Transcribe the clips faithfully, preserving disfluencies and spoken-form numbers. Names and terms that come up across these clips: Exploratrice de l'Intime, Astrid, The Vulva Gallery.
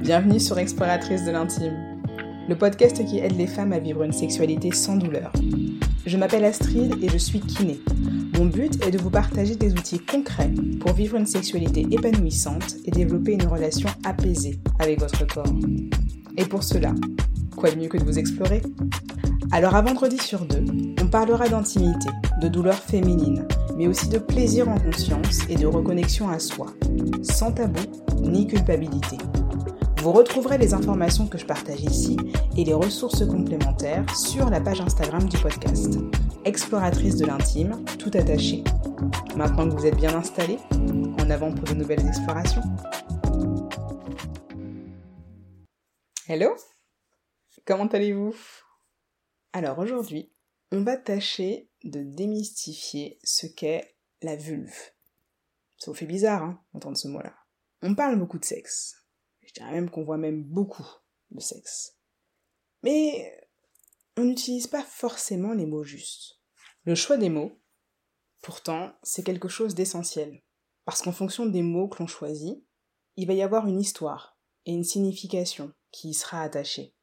Bienvenue sur Exploratrice de l'Intime, le podcast qui aide les femmes à vivre une sexualité sans douleur. Je m'appelle Astrid et je suis kiné. Mon but est de vous partager des outils concrets pour vivre une sexualité épanouissante et développer une relation apaisée avec votre corps. Et pour cela, quoi de mieux que de vous explorer ? Alors à vendredi sur deux, on parlera d'intimité, de douleur féminine, mais aussi de plaisir en conscience et de reconnexion à soi, sans tabou ni culpabilité. Vous retrouverez les informations que je partage ici et les ressources complémentaires sur la page Instagram du podcast, Exploratrice de l'Intime, tout attaché. Maintenant que vous êtes bien installés, en avant pour de nouvelles explorations. Hello, comment allez-vous ? Alors aujourd'hui, on va tâcher de démystifier ce qu'est la vulve. Ça vous fait bizarre, hein, d'entendre ce mot-là. On parle beaucoup de sexe. Je dirais même qu'on voit même beaucoup de sexe. Mais on n'utilise pas forcément les mots justes. Le choix des mots, pourtant, c'est quelque chose d'essentiel. Parce qu'en fonction des mots que l'on choisit, il va y avoir une histoire et une signification qui y sera attachée.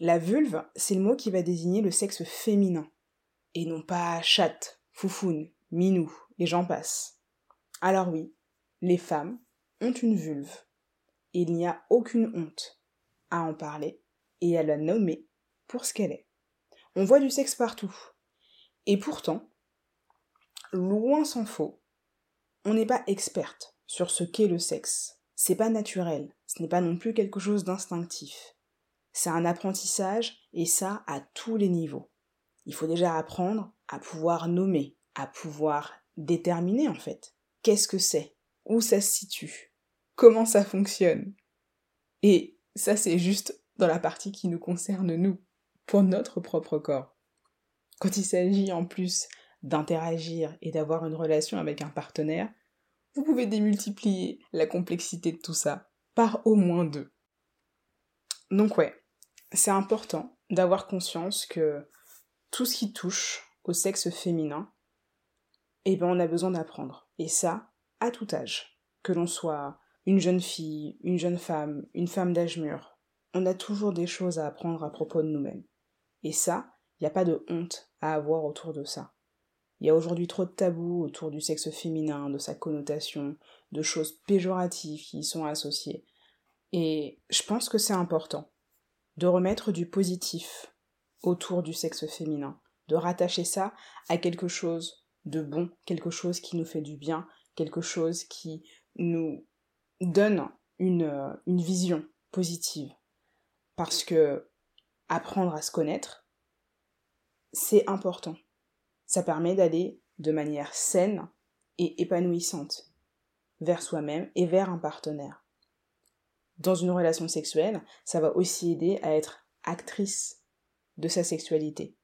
La vulve, c'est le mot qui va désigner le sexe féminin. Et non pas chatte, foufoune, minou, et j'en passe. Alors oui, les femmes ont une vulve. Il n'y a aucune honte à en parler et à la nommer pour ce qu'elle est. On voit du sexe partout. Et pourtant, loin s'en faut, on n'est pas experte sur ce qu'est le sexe. C'est pas naturel, ce n'est pas non plus quelque chose d'instinctif. C'est un apprentissage et ça à tous les niveaux. Il faut déjà apprendre à pouvoir nommer, à pouvoir déterminer en fait. Qu'est-ce que c'est ? Où ça se situe ? Comment ça fonctionne ? Et ça, c'est juste dans la partie qui nous concerne, nous, pour notre propre corps. Quand il s'agit en plus d'interagir et d'avoir une relation avec un partenaire, vous pouvez démultiplier la complexité de tout ça par au moins deux. Donc ouais, c'est important d'avoir conscience que tout ce qui touche au sexe féminin, eh ben on a besoin d'apprendre. Et ça, à tout âge. Que l'on soit une jeune fille, une jeune femme, une femme d'âge mûr. On a toujours des choses à apprendre à propos de nous-mêmes. Et ça, il n'y a pas de honte à avoir autour de ça. Il y a aujourd'hui trop de tabous autour du sexe féminin, de sa connotation, de choses péjoratives qui y sont associées. Et je pense que c'est important de remettre du positif autour du sexe féminin, de rattacher ça à quelque chose de bon, quelque chose qui nous fait du bien, quelque chose qui nous donne une, une vision positive. Parce que apprendre à se connaître, c'est important. Ça permet d'aller de manière saine et épanouissante vers soi-même et vers un partenaire. Dans une relation sexuelle, ça va aussi aider à être actrice de sa sexualité.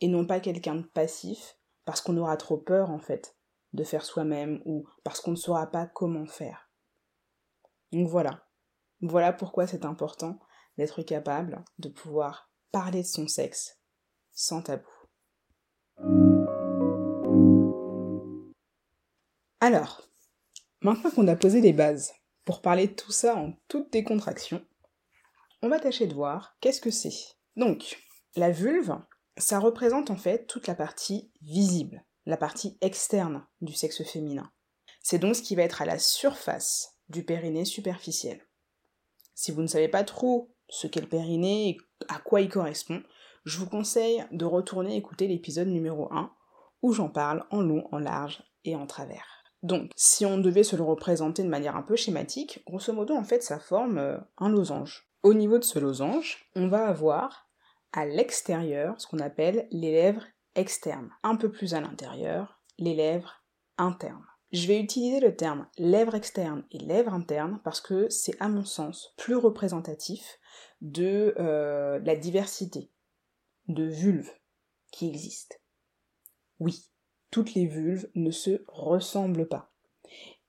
Et non pas quelqu'un de passif, parce qu'on aura trop peur en fait de faire soi-même ou parce qu'on ne saura pas comment faire. Donc voilà, voilà pourquoi c'est important d'être capable de pouvoir parler de son sexe sans tabou. Alors, maintenant qu'on a posé les bases pour parler de tout ça en toute décontraction, on va tâcher de voir qu'est-ce que c'est. Donc, la vulve, ça représente en fait toute la partie visible, la partie externe du sexe féminin. C'est donc ce qui va être à la surface du périnée superficiel. Si vous ne savez pas trop ce qu'est le périnée et à quoi il correspond, je vous conseille de retourner écouter l'épisode numéro un où j'en parle en long, en large et en travers. Donc, si on devait se le représenter de manière un peu schématique, grosso modo, en fait, ça forme euh, un losange. Au niveau de ce losange, on va avoir à l'extérieur ce qu'on appelle les lèvres externes. Un peu plus à l'intérieur, les lèvres internes. Je vais utiliser le terme lèvres externes et lèvres internes parce que c'est à mon sens plus représentatif de euh, la diversité de vulves qui existent. Oui, toutes les vulves ne se ressemblent pas.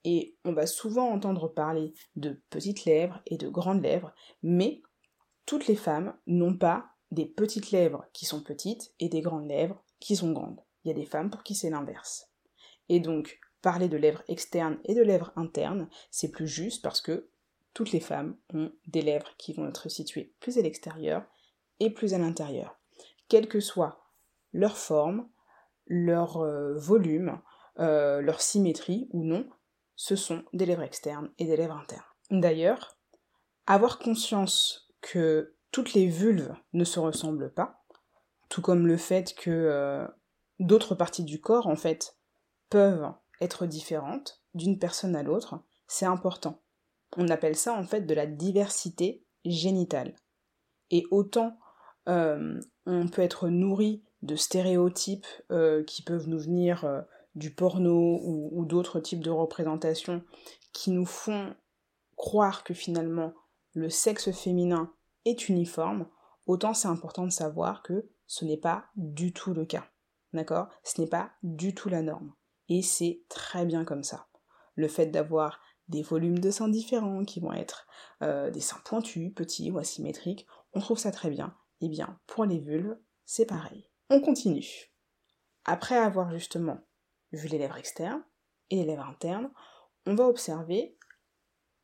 Et on va souvent entendre parler de petites lèvres et de grandes lèvres, mais toutes les femmes n'ont pas des petites lèvres qui sont petites et des grandes lèvres qui sont grandes. Il y a des femmes pour qui c'est l'inverse. Et donc, parler de lèvres externes et de lèvres internes, c'est plus juste parce que toutes les femmes ont des lèvres qui vont être situées plus à l'extérieur et plus à l'intérieur. Quelle que soit leur forme, leur euh, volume, euh, leur symétrie ou non, ce sont des lèvres externes et des lèvres internes. D'ailleurs, avoir conscience que toutes les vulves ne se ressemblent pas, tout comme le fait que euh, d'autres parties du corps, en fait, peuvent être différentes d'une personne à l'autre, c'est important. On appelle ça, en fait, de la diversité génitale. Et autant euh, on peut être nourri de stéréotypes euh, qui peuvent nous venir euh, du porno ou, ou d'autres types de représentations qui nous font croire que finalement le sexe féminin est uniforme, autant c'est important de savoir que ce n'est pas du tout le cas. D'accord ? Ce n'est pas du tout la norme. Et c'est très bien comme ça. Le fait d'avoir des volumes de seins différents qui vont être euh, des seins pointus, petits ou asymétriques, on trouve ça très bien. Et bien, pour les vulves, c'est pareil. On continue. Après avoir justement vu les lèvres externes et les lèvres internes, on va observer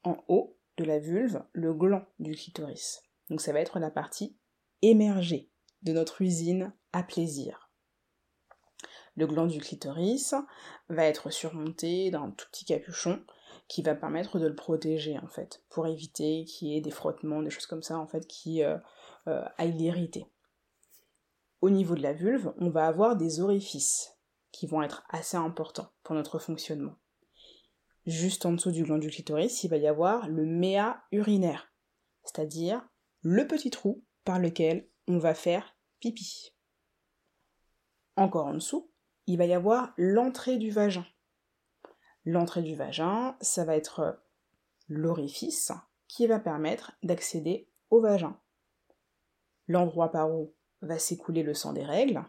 en haut de la vulve le gland du clitoris. Donc ça va être la partie émergée de notre usine à plaisir. Le gland du clitoris va être surmonté d'un tout petit capuchon qui va permettre de le protéger en fait, pour éviter qu'il y ait des frottements, des choses comme ça en fait, qui euh, euh, aillent l'irriter. Au niveau de la vulve, on va avoir des orifices qui vont être assez importants pour notre fonctionnement. Juste en dessous du gland du clitoris, il va y avoir le méa urinaire, c'est-à-dire le petit trou par lequel on va faire pipi. Encore en dessous, il va y avoir l'entrée du vagin. L'entrée du vagin, ça va être l'orifice qui va permettre d'accéder au vagin. L'endroit par où va s'écouler le sang des règles,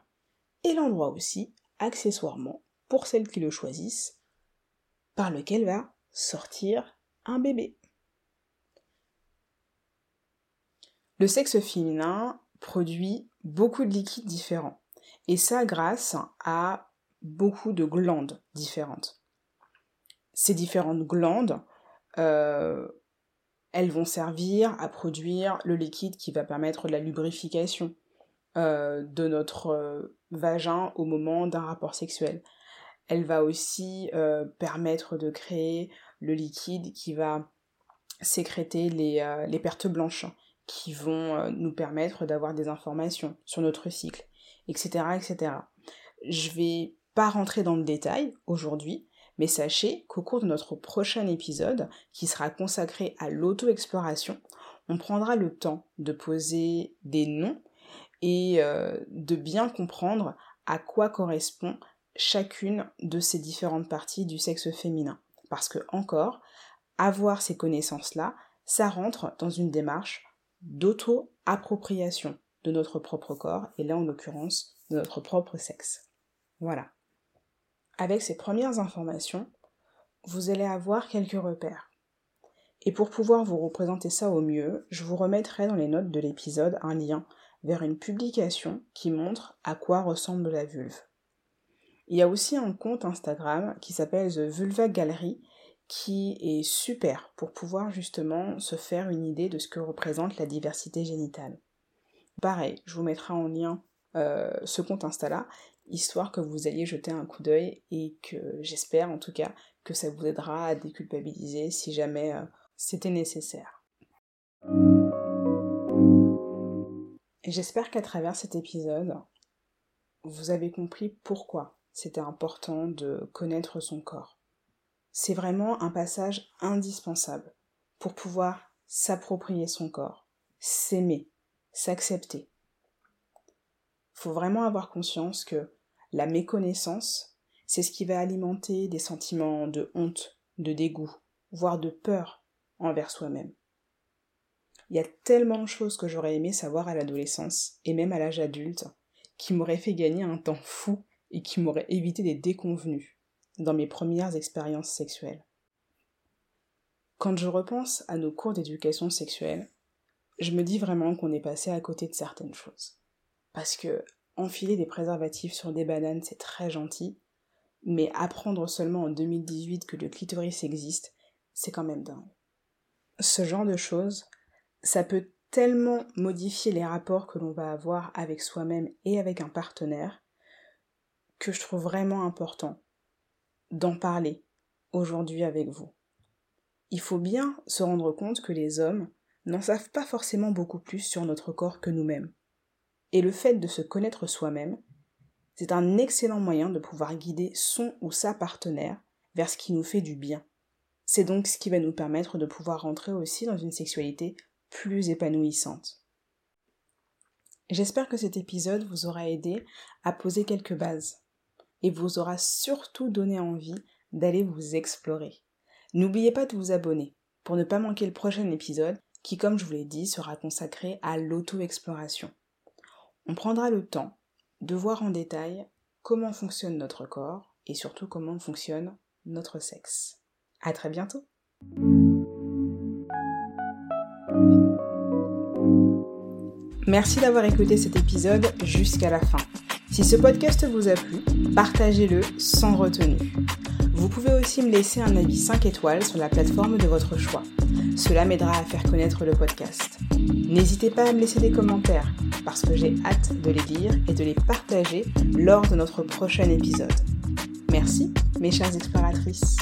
et l'endroit aussi, accessoirement, pour celles qui le choisissent, par lequel va sortir un bébé. Le sexe féminin produit beaucoup de liquides différents, et ça grâce à beaucoup de glandes différentes. Ces différentes glandes, euh, elles vont servir à produire le liquide qui va permettre la lubrification euh, de notre euh, vagin au moment d'un rapport sexuel. Elle va aussi euh, permettre de créer le liquide qui va sécréter les, euh, les pertes blanches, qui vont euh, nous permettre d'avoir des informations sur notre cycle, et cetera, et cetera. Je ne vais pas rentrer dans le détail aujourd'hui, mais sachez qu'au cours de notre prochain épisode, qui sera consacré à l'auto-exploration, on prendra le temps de poser des noms et euh, de bien comprendre à quoi correspond chacune de ces différentes parties du sexe féminin. Parce que, encore, avoir ces connaissances-là, ça rentre dans une démarche d'auto-appropriation de notre propre corps, et là en l'occurrence, de notre propre sexe. Voilà. Avec ces premières informations, vous allez avoir quelques repères. Et pour pouvoir vous représenter ça au mieux, je vous remettrai dans les notes de l'épisode un lien vers une publication qui montre à quoi ressemble la vulve. Il y a aussi un compte Instagram qui s'appelle The Vulva Gallery qui est super pour pouvoir justement se faire une idée de ce que représente la diversité génitale. Pareil, je vous mettrai en lien euh, ce compte Insta-là, histoire que vous alliez jeter un coup d'œil et que j'espère en tout cas que ça vous aidera à déculpabiliser si jamais euh, c'était nécessaire. J'espère qu'à travers cet épisode, vous avez compris pourquoi c'était important de connaître son corps. C'est vraiment un passage indispensable pour pouvoir s'approprier son corps, s'aimer, s'accepter. Faut vraiment avoir conscience que la méconnaissance, c'est ce qui va alimenter des sentiments de honte, de dégoût, voire de peur envers soi-même. Il y a tellement de choses que j'aurais aimé savoir à l'adolescence, et même à l'âge adulte, qui m'auraient fait gagner un temps fou et qui m'auraient évité des déconvenues dans mes premières expériences sexuelles. Quand je repense à nos cours d'éducation sexuelle, je me dis vraiment qu'on est passé à côté de certaines choses. Parce que enfiler des préservatifs sur des bananes, c'est très gentil, mais apprendre seulement en deux mille dix-huit que le clitoris existe, c'est quand même dingue. Ce genre de choses, ça peut tellement modifier les rapports que l'on va avoir avec soi-même et avec un partenaire, que je trouve vraiment important d'en parler aujourd'hui avec vous. Il faut bien se rendre compte que les hommes n'en savent pas forcément beaucoup plus sur notre corps que nous-mêmes. Et le fait de se connaître soi-même, c'est un excellent moyen de pouvoir guider son ou sa partenaire vers ce qui nous fait du bien. C'est donc ce qui va nous permettre de pouvoir rentrer aussi dans une sexualité plus épanouissante. J'espère que cet épisode vous aura aidé à poser quelques bases et vous aura surtout donné envie d'aller vous explorer. N'oubliez pas de vous abonner pour ne pas manquer le prochain épisode qui, comme je vous l'ai dit, sera consacré à l'auto-exploration. On prendra le temps de voir en détail comment fonctionne notre corps et surtout comment fonctionne notre sexe. À très bientôt! Merci d'avoir écouté cet épisode jusqu'à la fin. Si ce podcast vous a plu, partagez-le sans retenue. Vous pouvez aussi me laisser un avis cinq étoiles sur la plateforme de votre choix. Cela m'aidera à faire connaître le podcast. N'hésitez pas à me laisser des commentaires, parce que j'ai hâte de les lire et de les partager lors de notre prochain épisode. Merci, mes chères exploratrices.